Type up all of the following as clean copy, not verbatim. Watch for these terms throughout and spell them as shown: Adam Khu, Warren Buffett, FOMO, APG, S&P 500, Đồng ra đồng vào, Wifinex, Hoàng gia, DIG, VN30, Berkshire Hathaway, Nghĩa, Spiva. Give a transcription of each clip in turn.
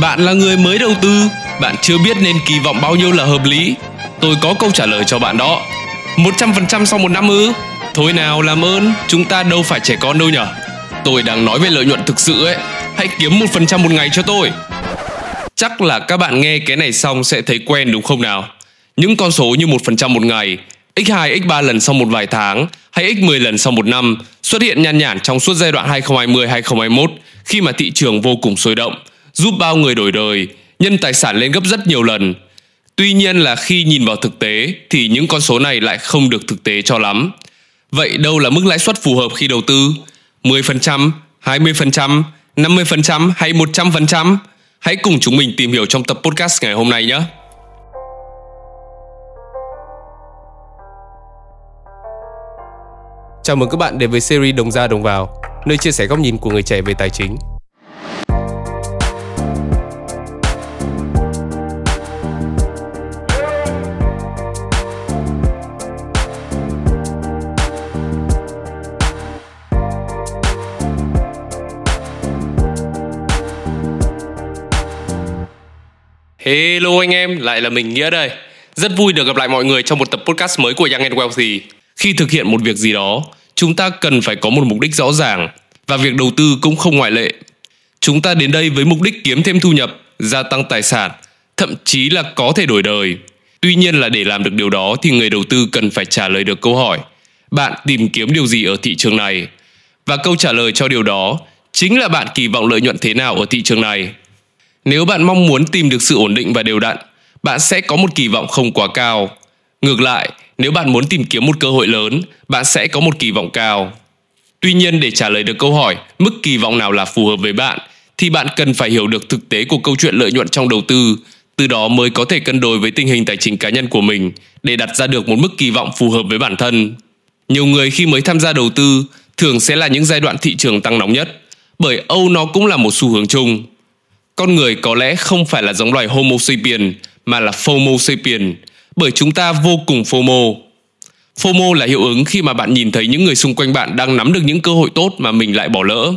Bạn là người mới đầu tư, bạn chưa biết nên kỳ vọng bao nhiêu là hợp lý. Tôi có câu trả lời cho bạn đó. 100% sau một năm ư? Thôi nào, làm ơn, chúng ta đâu phải trẻ con đâu nhở. Tôi đang nói về lợi nhuận thực sự ấy. Hãy kiếm 1% một ngày cho tôi. Chắc là các bạn nghe cái này xong sẽ thấy quen đúng không nào? Những con số như 1% một ngày, x2, x3 lần sau một vài tháng hay x10 lần sau một năm xuất hiện nhan nhản trong suốt giai đoạn 2020-2021 khi mà thị trường vô cùng sôi động, giúp bao người đổi đời, nhân tài sản lên gấp rất nhiều lần. Tuy nhiên là khi nhìn vào thực tế thì những con số này lại không được thực tế cho lắm. Vậy đâu là mức lãi suất phù hợp khi đầu tư? 10%, 20%, 50% hay 100%? Hãy cùng chúng mình tìm hiểu trong tập podcast ngày hôm nay nhé! Chào mừng các bạn đến với series Đồng ra đồng vào, nơi chia sẻ góc nhìn của người trẻ về tài chính. Hello anh em, lại là mình Nghĩa đây. Rất vui được gặp lại mọi người trong một tập podcast mới của Young & Wealthy. Khi thực hiện một việc gì đó, chúng ta cần phải có một mục đích rõ ràng, và việc đầu tư cũng không ngoại lệ. Chúng ta đến đây với mục đích kiếm thêm thu nhập, gia tăng tài sản, thậm chí là có thể đổi đời. Tuy nhiên là để làm được điều đó thì người đầu tư cần phải trả lời được câu hỏi: bạn tìm kiếm điều gì ở thị trường này? Và câu trả lời cho điều đó chính là bạn kỳ vọng lợi nhuận thế nào ở thị trường này. Nếu bạn mong muốn tìm được sự ổn định và đều đặn, bạn sẽ có một kỳ vọng không quá cao. Ngược lại, nếu bạn muốn tìm kiếm một cơ hội lớn, bạn sẽ có một kỳ vọng cao. Tuy nhiên, để trả lời được câu hỏi mức kỳ vọng nào là phù hợp với bạn, thì bạn cần phải hiểu được thực tế của câu chuyện lợi nhuận trong đầu tư, từ đó mới có thể cân đối với tình hình tài chính cá nhân của mình để đặt ra được một mức kỳ vọng phù hợp với bản thân. Nhiều người khi mới tham gia đầu tư thường sẽ là những giai đoạn thị trường tăng nóng nhất, bởi Âu nó cũng là một xu hướng chung. Con người có lẽ không phải là giống loài Homo sapiens mà là FOMO sapiens, bởi chúng ta vô cùng FOMO. FOMO là hiệu ứng khi mà bạn nhìn thấy những người xung quanh bạn đang nắm được những cơ hội tốt mà mình lại bỏ lỡ.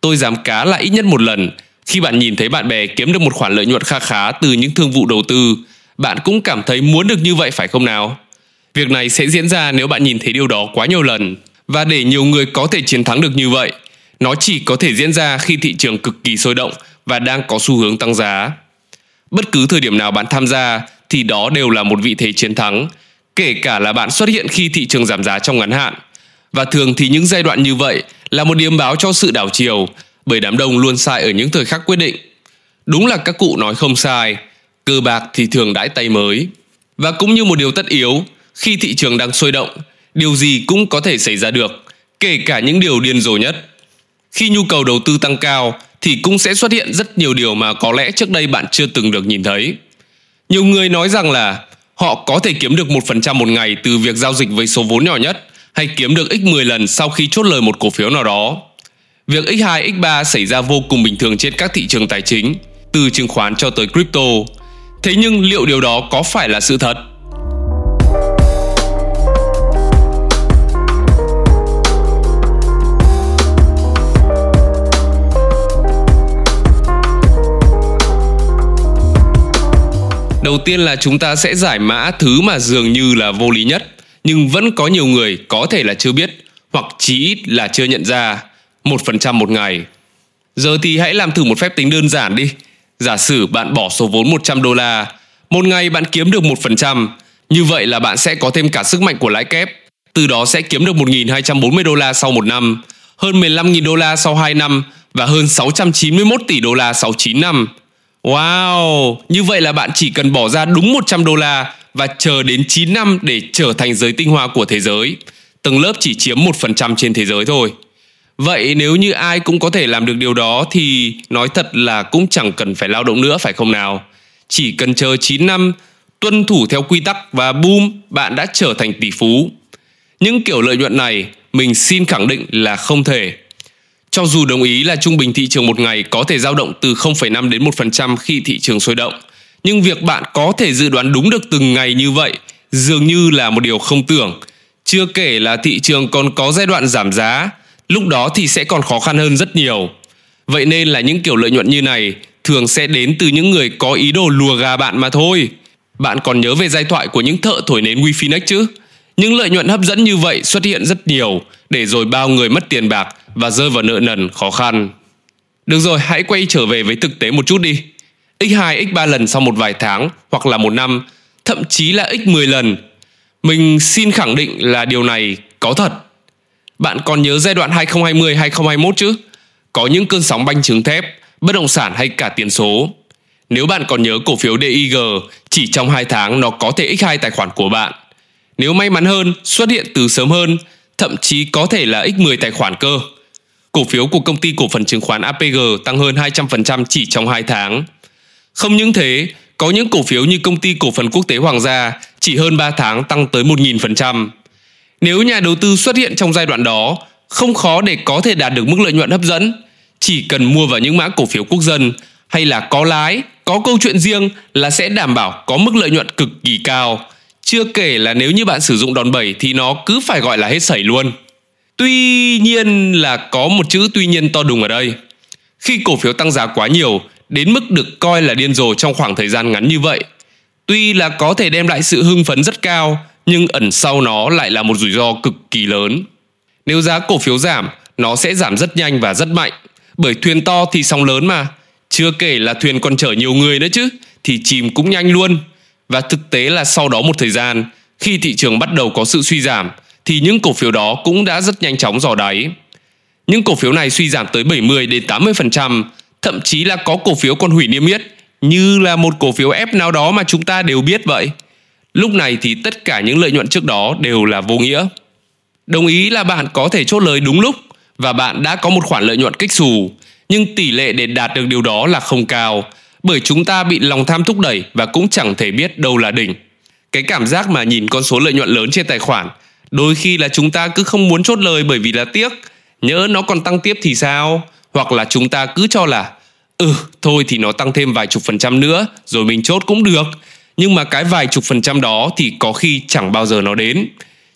Tôi dám cá là ít nhất một lần, khi bạn nhìn thấy bạn bè kiếm được một khoản lợi nhuận kha khá từ những thương vụ đầu tư, bạn cũng cảm thấy muốn được như vậy phải không nào? Việc này sẽ diễn ra nếu bạn nhìn thấy điều đó quá nhiều lần. Và để nhiều người có thể chiến thắng được như vậy, nó chỉ có thể diễn ra khi thị trường cực kỳ sôi động và đang có xu hướng tăng giá. Bất cứ thời điểm nào bạn tham gia thì đó đều là một vị thế chiến thắng, kể cả là bạn xuất hiện khi thị trường giảm giá trong ngắn hạn. Và thường thì những giai đoạn như vậy là một điểm báo cho sự đảo chiều, bởi đám đông luôn sai ở những thời khắc quyết định. Đúng là các cụ nói không sai, cờ bạc thì thường đãi tay mới. Và cũng như một điều tất yếu, khi thị trường đang sôi động, điều gì cũng có thể xảy ra được, kể cả những điều điên rồ nhất. Khi nhu cầu đầu tư tăng cao thì cũng sẽ xuất hiện rất nhiều điều mà có lẽ trước đây bạn chưa từng được nhìn thấy. Nhiều người nói rằng là họ có thể kiếm được 1% một ngày từ việc giao dịch với số vốn nhỏ nhất, hay kiếm được x10 lần sau khi chốt lời một cổ phiếu nào đó. Việc x2, x3 xảy ra vô cùng bình thường trên các thị trường tài chính, từ chứng khoán cho tới crypto. Thế nhưng liệu điều đó có phải là sự thật? Đầu tiên là chúng ta sẽ giải mã thứ mà dường như là vô lý nhất, nhưng vẫn có nhiều người có thể là chưa biết, hoặc chí ít là chưa nhận ra: 1% một ngày. Giờ thì hãy làm thử một phép tính đơn giản đi. Giả sử bạn bỏ số vốn $100, một ngày bạn kiếm được 1%, như vậy là bạn sẽ có thêm cả sức mạnh của lãi kép, từ đó sẽ kiếm được $1.240 sau một năm, hơn $15.000 sau 2 năm và hơn $691 tỷ sau 9 năm. Wow, như vậy là bạn chỉ cần bỏ ra đúng $100 và chờ đến 9 năm để trở thành giới tinh hoa của thế giới. Tầng lớp chỉ chiếm 1% trên thế giới thôi. Vậy nếu như ai cũng có thể làm được điều đó thì nói thật là cũng chẳng cần phải lao động nữa phải không nào? Chỉ cần chờ 9 năm, tuân thủ theo quy tắc và boom, bạn đã trở thành tỷ phú. Những kiểu lợi nhuận này mình xin khẳng định là không thể. Cho dù đồng ý là trung bình thị trường một ngày có thể dao động từ 0,5 đến 1% khi thị trường sôi động, nhưng việc bạn có thể dự đoán đúng được từng ngày như vậy dường như là một điều không tưởng. Chưa kể là thị trường còn có giai đoạn giảm giá, lúc đó thì sẽ còn khó khăn hơn rất nhiều. Vậy nên là những kiểu lợi nhuận như này thường sẽ đến từ những người có ý đồ lùa gà bạn mà thôi. Bạn còn nhớ về giai thoại của những thợ thổi nến Wifinex chứ? Những lợi nhuận hấp dẫn như vậy xuất hiện rất nhiều, để rồi bao người mất tiền bạc và rơi vào nợ nần khó khăn. Được rồi, hãy quay trở về với thực tế một chút đi. X2, X3 lần sau một vài tháng hoặc là một năm, thậm chí là X10 lần. Mình xin khẳng định là điều này có thật. Bạn còn nhớ giai đoạn 2020-2021 chứ? Có những cơn sóng banh chứng thép, bất động sản hay cả tiền số. Nếu bạn còn nhớ cổ phiếu DIG, chỉ trong 2 tháng nó có thể x2 tài khoản của bạn. Nếu may mắn hơn, xuất hiện từ sớm hơn, thậm chí có thể là x10 tài khoản cơ. Cổ phiếu của công ty cổ phần chứng khoán APG tăng hơn 200% chỉ trong 2 tháng. Không những thế, có những cổ phiếu như công ty cổ phần quốc tế Hoàng gia chỉ hơn 3 tháng tăng tới 1.000%. Nếu nhà đầu tư xuất hiện trong giai đoạn đó, không khó để có thể đạt được mức lợi nhuận hấp dẫn. Chỉ cần mua vào những mã cổ phiếu quốc dân hay là có lái, có câu chuyện riêng là sẽ đảm bảo có mức lợi nhuận cực kỳ cao. Chưa kể là nếu như bạn sử dụng đòn bẩy thì nó cứ phải gọi là hết sẩy luôn. Tuy nhiên là có một chữ tuy nhiên to đùng ở đây. Khi cổ phiếu tăng giá quá nhiều, đến mức được coi là điên rồ trong khoảng thời gian ngắn như vậy, tuy là có thể đem lại sự hưng phấn rất cao, nhưng ẩn sau nó lại là một rủi ro cực kỳ lớn. Nếu giá cổ phiếu giảm, nó sẽ giảm rất nhanh và rất mạnh, bởi thuyền to thì sóng lớn mà. Chưa kể là thuyền còn chở nhiều người nữa chứ, thì chìm cũng nhanh luôn. Và thực tế là sau đó một thời gian, khi thị trường bắt đầu có sự suy giảm, thì những cổ phiếu đó cũng đã rất nhanh chóng dò đáy. Những cổ phiếu này suy giảm tới 70-80%, thậm chí là có cổ phiếu còn hủy niêm yết, như là một cổ phiếu F nào đó mà chúng ta đều biết vậy. Lúc này thì tất cả những lợi nhuận trước đó đều là vô nghĩa. Đồng ý là bạn có thể chốt lời đúng lúc và bạn đã có một khoản lợi nhuận kích xù, nhưng tỷ lệ để đạt được điều đó là không cao, bởi chúng ta bị lòng tham thúc đẩy và cũng chẳng thể biết đâu là đỉnh. Cái cảm giác mà nhìn con số lợi nhuận lớn trên tài khoản, đôi khi là chúng ta cứ không muốn chốt lời bởi vì là tiếc, nhỡ nó còn tăng tiếp thì sao? Hoặc là chúng ta cứ cho là thôi thì nó tăng thêm vài chục phần trăm nữa rồi mình chốt cũng được. Nhưng mà cái vài chục phần trăm đó thì có khi chẳng bao giờ nó đến.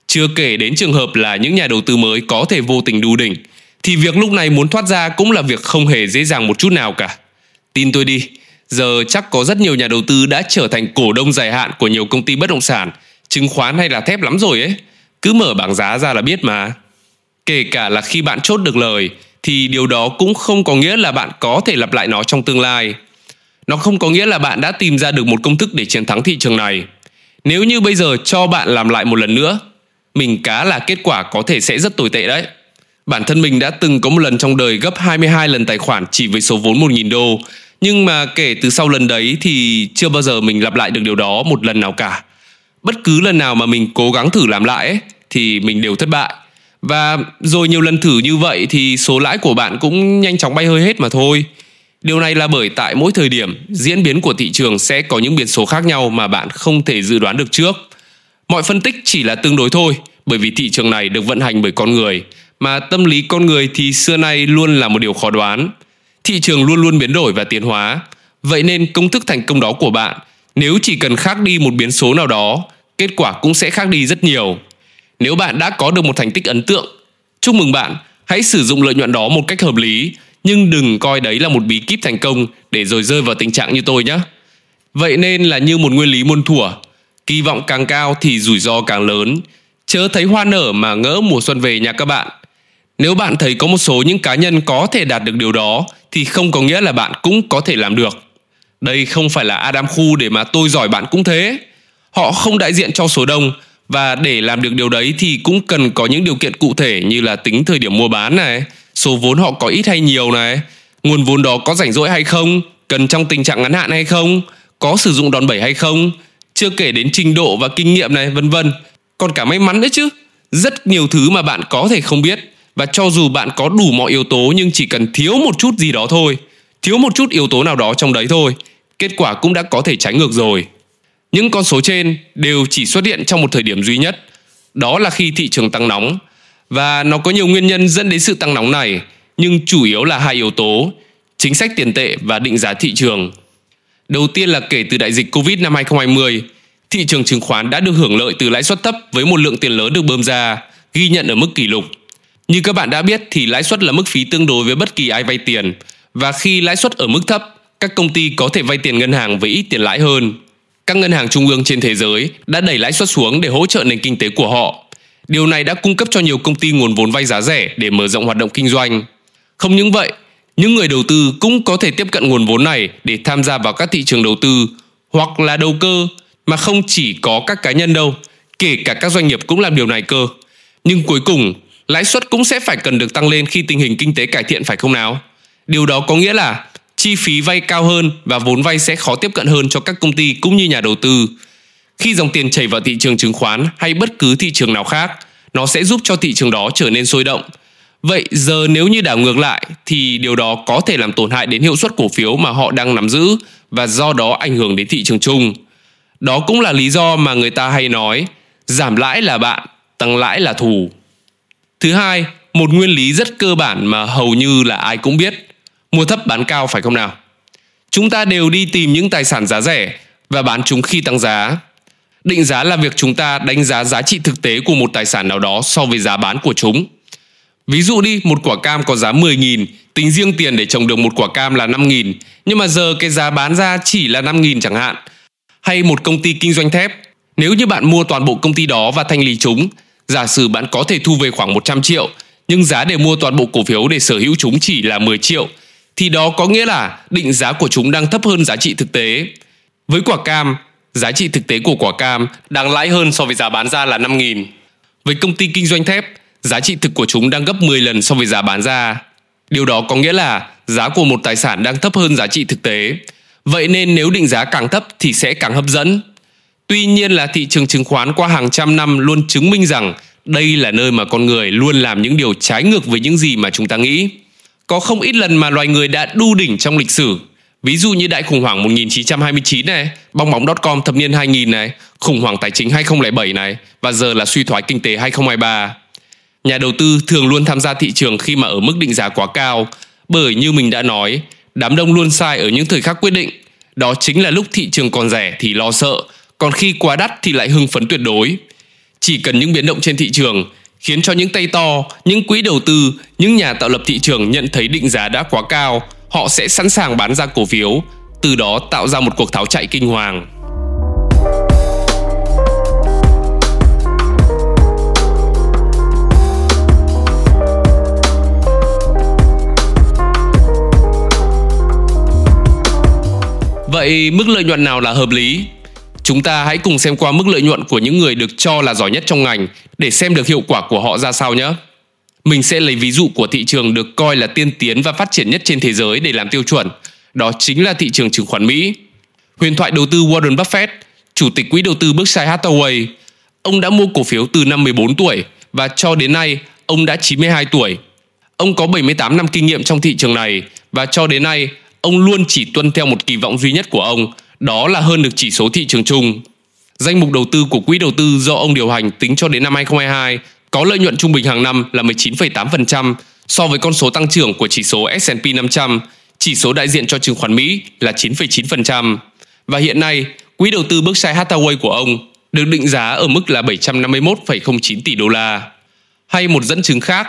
Chưa kể đến trường hợp là những nhà đầu tư mới có thể vô tình đu đỉnh, thì việc lúc này muốn thoát ra cũng là việc không hề dễ dàng một chút nào cả. Tin tôi đi, giờ chắc có rất nhiều nhà đầu tư đã trở thành cổ đông dài hạn của nhiều công ty bất động sản, chứng khoán hay là thép lắm rồi ấy. Cứ mở bảng giá ra là biết mà. Kể cả là khi bạn chốt được lời thì điều đó cũng không có nghĩa là bạn có thể lặp lại nó trong tương lai. Nó không có nghĩa là bạn đã tìm ra được một công thức để chiến thắng thị trường này. Nếu như bây giờ cho bạn làm lại một lần nữa, mình cá là kết quả có thể sẽ rất tồi tệ đấy. Bản thân mình đã từng có một lần trong đời gấp 22 lần tài khoản chỉ với số vốn $1.000, nhưng mà kể từ sau lần đấy thì chưa bao giờ mình lặp lại được điều đó một lần nào cả. Bất cứ lần nào mà mình cố gắng thử làm lại ấy, thì mình đều thất bại. Và rồi nhiều lần thử như vậy thì số lãi của bạn cũng nhanh chóng bay hơi hết mà thôi. Điều này là bởi tại mỗi thời điểm, diễn biến của thị trường sẽ có những biến số khác nhau mà bạn không thể dự đoán được trước. Mọi phân tích chỉ là tương đối thôi, bởi vì thị trường này được vận hành bởi con người, mà tâm lý con người thì xưa nay luôn là một điều khó đoán. Thị trường luôn luôn biến đổi và tiến hóa. Vậy nên công thức thành công đó của bạn, nếu chỉ cần khác đi một biến số nào đó, kết quả cũng sẽ khác đi rất nhiều. Nếu bạn đã có được một thành tích ấn tượng, chúc mừng bạn, hãy sử dụng lợi nhuận đó một cách hợp lý, nhưng đừng coi đấy là một bí kíp thành công để rồi rơi vào tình trạng như tôi nhé. Vậy nên là như một nguyên lý muôn thuở, kỳ vọng càng cao thì rủi ro càng lớn, chớ thấy hoa nở mà ngỡ mùa xuân về nha các bạn. Nếu bạn thấy có một số những cá nhân có thể đạt được điều đó thì không có nghĩa là bạn cũng có thể làm được. Đây không phải là Adam Khu để mà tôi giỏi bạn cũng thế. Họ không đại diện cho số đông, và để làm được điều đấy thì cũng cần có những điều kiện cụ thể như là tính thời điểm mua bán này, số vốn họ có ít hay nhiều này, nguồn vốn đó có rảnh rỗi hay không, cần trong tình trạng ngắn hạn hay không, có sử dụng đòn bẩy hay không, chưa kể đến trình độ và kinh nghiệm này, vân vân. Còn cả may mắn nữa chứ, rất nhiều thứ mà bạn có thể không biết, và cho dù bạn có đủ mọi yếu tố nhưng chỉ cần thiếu một chút gì đó thôi, thiếu một chút yếu tố nào đó trong đấy thôi, kết quả cũng đã có thể trái ngược rồi. Những con số trên đều chỉ xuất hiện trong một thời điểm duy nhất, đó là khi thị trường tăng nóng. Và nó có nhiều nguyên nhân dẫn đến sự tăng nóng này, nhưng chủ yếu là hai yếu tố: chính sách tiền tệ và định giá thị trường. Đầu tiên là kể từ đại dịch Covid năm 2020, thị trường chứng khoán đã được hưởng lợi từ lãi suất thấp với một lượng tiền lớn được bơm ra, ghi nhận ở mức kỷ lục. Như các bạn đã biết thì lãi suất là mức phí tương đối với bất kỳ ai vay tiền, và khi lãi suất ở mức thấp, Các công ty có thể vay tiền ngân hàng với ít tiền lãi hơn. Các ngân hàng trung ương trên thế giới đã đẩy lãi suất xuống để hỗ trợ nền kinh tế của họ. Điều này đã cung cấp cho nhiều công ty nguồn vốn vay giá rẻ để mở rộng hoạt động kinh doanh. Không những vậy, những người đầu tư cũng có thể tiếp cận nguồn vốn này để tham gia vào các thị trường đầu tư hoặc là đầu cơ, mà không chỉ có các cá nhân đâu, kể cả các doanh nghiệp cũng làm điều này cơ. Nhưng cuối cùng, lãi suất cũng sẽ phải cần được tăng lên khi tình hình kinh tế cải thiện, phải không nào? Điều đó có nghĩa là chi phí vay cao hơn và vốn vay sẽ khó tiếp cận hơn cho các công ty cũng như nhà đầu tư. Khi dòng tiền chảy vào thị trường chứng khoán hay bất cứ thị trường nào khác, nó sẽ giúp cho thị trường đó trở nên sôi động. Vậy giờ nếu như đảo ngược lại thì điều đó có thể làm tổn hại đến hiệu suất cổ phiếu mà họ đang nắm giữ và do đó ảnh hưởng đến thị trường chung. Đó cũng là lý do mà người ta hay nói, giảm lãi là bạn, tăng lãi là thù. Thứ hai, một nguyên lý rất cơ bản mà hầu như là ai cũng biết. Mua thấp bán cao, phải không nào? Chúng ta đều đi tìm những tài sản giá rẻ và bán chúng khi tăng giá. Định giá là việc chúng ta đánh giá giá trị thực tế của một tài sản nào đó so với giá bán của chúng. Ví dụ đi, một quả cam có giá 10.000, tính riêng tiền để trồng được một quả cam là 5.000, nhưng mà giờ cái giá bán ra chỉ là 5.000 chẳng hạn. Hay một công ty kinh doanh thép, nếu như bạn mua toàn bộ công ty đó và thanh lý chúng, giả sử bạn có thể thu về khoảng 100 triệu, nhưng giá để mua toàn bộ cổ phiếu để sở hữu chúng chỉ là 10 triệu, thì đó có nghĩa là định giá của chúng đang thấp hơn giá trị thực tế. Với quả cam, giá trị thực tế của quả cam đang lãi hơn so với giá bán ra là 5.000. Với công ty kinh doanh thép, giá trị thực của chúng đang gấp 10 lần so với giá bán ra. Điều đó có nghĩa là giá của một tài sản đang thấp hơn giá trị thực tế. Vậy nên nếu định giá càng thấp thì sẽ càng hấp dẫn. Tuy nhiên là thị trường chứng khoán qua hàng trăm năm luôn chứng minh rằng đây là nơi mà con người luôn làm những điều trái ngược với những gì mà chúng ta nghĩ. Có không ít lần mà loài người đã đu đỉnh trong lịch sử. Ví dụ như đại khủng hoảng 1929 này, bong bóng .com thập niên 2000 này, khủng hoảng tài chính 2007 này và giờ là suy thoái kinh tế 2023. Nhà đầu tư thường luôn tham gia thị trường khi mà ở mức định giá quá cao, bởi như mình đã nói, đám đông luôn sai ở những thời khắc quyết định. Đó chính là lúc thị trường còn rẻ thì lo sợ, còn khi quá đắt thì lại hưng phấn tuyệt đối. Chỉ cần những biến động trên thị trường khiến cho những tay to, những quỹ đầu tư, những nhà tạo lập thị trường nhận thấy định giá đã quá cao, họ sẽ sẵn sàng bán ra cổ phiếu, từ đó tạo ra một cuộc tháo chạy kinh hoàng. Vậy mức lợi nhuận nào là hợp lý? Chúng ta hãy cùng xem qua mức lợi nhuận của những người được cho là giỏi nhất trong ngành để xem được hiệu quả của họ ra sao nhé. Mình sẽ lấy ví dụ của thị trường được coi là tiên tiến và phát triển nhất trên thế giới để làm tiêu chuẩn. Đó chính là thị trường chứng khoán Mỹ. Huyền thoại đầu tư Warren Buffett, chủ tịch quỹ đầu tư Berkshire Hathaway, ông đã mua cổ phiếu từ năm 14 tuổi và cho đến nay ông đã 92 tuổi. Ông có 78 năm kinh nghiệm trong thị trường này và cho đến nay ông luôn chỉ tuân theo một kỳ vọng duy nhất của ông, đó là hơn được chỉ số thị trường chung. Danh mục đầu tư của quỹ đầu tư do ông điều hành tính cho đến năm 2022 có lợi nhuận trung bình hàng năm là 19,8% so với con số tăng trưởng của chỉ số S&P 500, chỉ số đại diện cho chứng khoán Mỹ là 9,9%. Và hiện nay, quỹ đầu tư Berkshire Hathaway của ông được định giá ở mức là 751,09 tỷ đô la. Hay một dẫn chứng khác,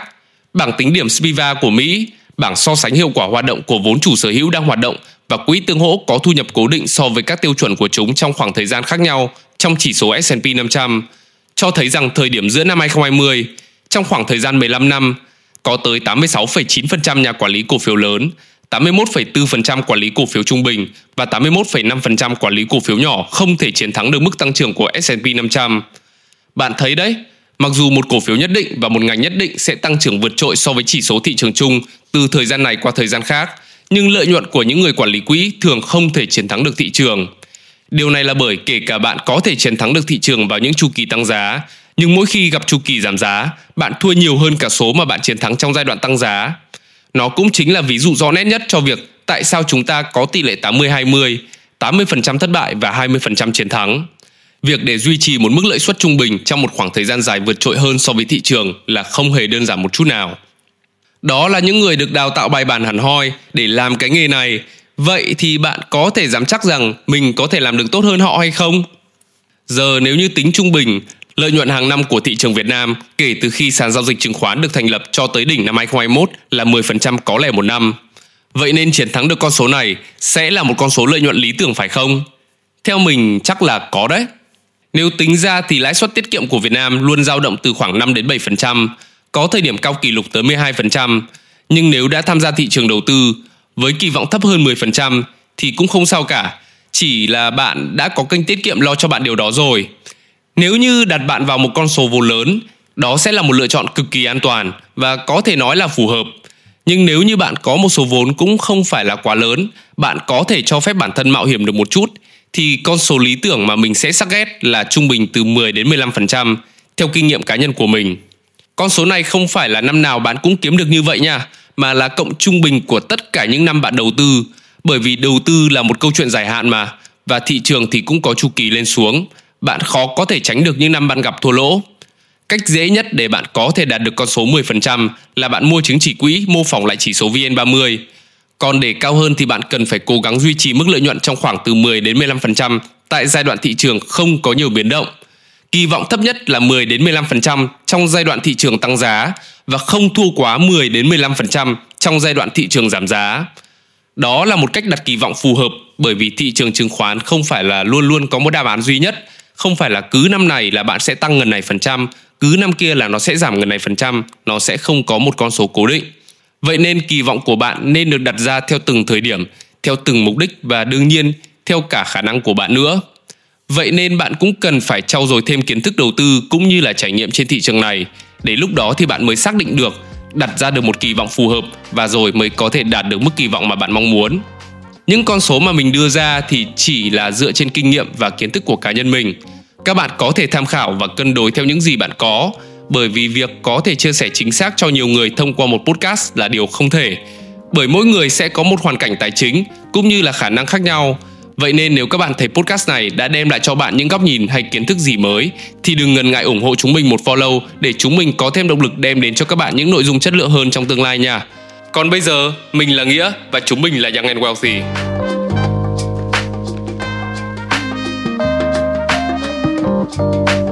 bảng tính điểm Spiva của Mỹ, bảng so sánh hiệu quả hoạt động của vốn chủ sở hữu đang hoạt động và quỹ tương hỗ có thu nhập cố định so với các tiêu chuẩn của chúng trong khoảng thời gian khác nhau trong chỉ số S&P 500, cho thấy rằng thời điểm giữa năm 2020, trong khoảng thời gian 15 năm, có tới 86,9% nhà quản lý cổ phiếu lớn, 81,4% quản lý cổ phiếu trung bình và 81,5% quản lý cổ phiếu nhỏ không thể chiến thắng được mức tăng trưởng của S&P 500. Bạn thấy đấy, mặc dù một cổ phiếu nhất định và một ngành nhất định sẽ tăng trưởng vượt trội so với chỉ số thị trường chung từ thời gian này qua thời gian khác, nhưng lợi nhuận của những người quản lý quỹ thường không thể chiến thắng được thị trường. Điều này là bởi kể cả bạn có thể chiến thắng được thị trường vào những chu kỳ tăng giá, nhưng mỗi khi gặp chu kỳ giảm giá, bạn thua nhiều hơn cả số mà bạn chiến thắng trong giai đoạn tăng giá. Nó cũng chính là ví dụ rõ nét nhất cho việc tại sao chúng ta có tỷ lệ 80-20, 80% thất bại và 20% chiến thắng. Việc để duy trì một mức lợi suất trung bình trong một khoảng thời gian dài vượt trội hơn so với thị trường là không hề đơn giản một chút nào. Đó là những người được đào tạo bài bản hẳn hoi để làm cái nghề này. Vậy thì bạn có thể dám chắc rằng mình có thể làm được tốt hơn họ hay không? Giờ nếu như tính trung bình, lợi nhuận hàng năm của thị trường Việt Nam kể từ khi sàn giao dịch chứng khoán được thành lập cho tới đỉnh năm 2021 là 10% có lẻ một năm. Vậy nên chiến thắng được con số này sẽ là một con số lợi nhuận lý tưởng phải không? Theo mình chắc là có đấy. Nếu tính ra thì lãi suất tiết kiệm của Việt Nam luôn dao động từ khoảng 5 đến 7%, có thời điểm cao kỷ lục tới 12%, nhưng nếu đã tham gia thị trường đầu tư với kỳ vọng thấp hơn 10% thì cũng không sao cả, chỉ là bạn đã có kênh tiết kiệm lo cho bạn điều đó rồi. Nếu như đặt bạn vào một con số vốn lớn, đó sẽ là một lựa chọn cực kỳ an toàn và có thể nói là phù hợp. Nhưng nếu như bạn có một số vốn cũng không phải là quá lớn, bạn có thể cho phép bản thân mạo hiểm được một chút, thì con số lý tưởng mà mình sẽ sắc ghét là trung bình từ 10 đến 15% theo kinh nghiệm cá nhân của mình. Con số này không phải là năm nào bạn cũng kiếm được như vậy nha, mà là cộng trung bình của tất cả những năm bạn đầu tư, bởi vì đầu tư là một câu chuyện dài hạn mà, và thị trường thì cũng có chu kỳ lên xuống, bạn khó có thể tránh được những năm bạn gặp thua lỗ. Cách dễ nhất để bạn có thể đạt được con số 10% là bạn mua chứng chỉ quỹ mô phỏng lại chỉ số VN30. Còn để cao hơn thì bạn cần phải cố gắng duy trì mức lợi nhuận trong khoảng từ 10 đến 15% tại giai đoạn thị trường không có nhiều biến động. Kỳ vọng thấp nhất là 10 đến 15% trong giai đoạn thị trường tăng giá và không thua quá 10 đến 15% trong giai đoạn thị trường giảm giá. Đó là một cách đặt kỳ vọng phù hợp, bởi vì thị trường chứng khoán không phải là luôn luôn có một đáp án duy nhất, không phải là cứ năm này là bạn sẽ tăng ngần này phần trăm, cứ năm kia là nó sẽ giảm ngần này phần trăm, nó sẽ không có một con số cố định. Vậy nên kỳ vọng của bạn nên được đặt ra theo từng thời điểm, theo từng mục đích và đương nhiên theo cả khả năng của bạn nữa. Vậy nên bạn cũng cần phải trau dồi thêm kiến thức đầu tư cũng như là trải nghiệm trên thị trường này, để lúc đó thì bạn mới xác định được, đặt ra được một kỳ vọng phù hợp và rồi mới có thể đạt được mức kỳ vọng mà bạn mong muốn. Những con số mà mình đưa ra thì chỉ là dựa trên kinh nghiệm và kiến thức của cá nhân mình. Các bạn có thể tham khảo và cân đối theo những gì bạn có, bởi vì việc có thể chia sẻ chính xác cho nhiều người thông qua một podcast là điều không thể, bởi mỗi người sẽ có một hoàn cảnh tài chính cũng như là khả năng khác nhau. Vậy nên nếu các bạn thấy podcast này đã đem lại cho bạn những góc nhìn hay kiến thức gì mới thì đừng ngần ngại ủng hộ chúng mình một follow để chúng mình có thêm động lực đem đến cho các bạn những nội dung chất lượng hơn trong tương lai nha. Còn bây giờ, mình là Nghĩa và chúng mình là Young and Wealthy.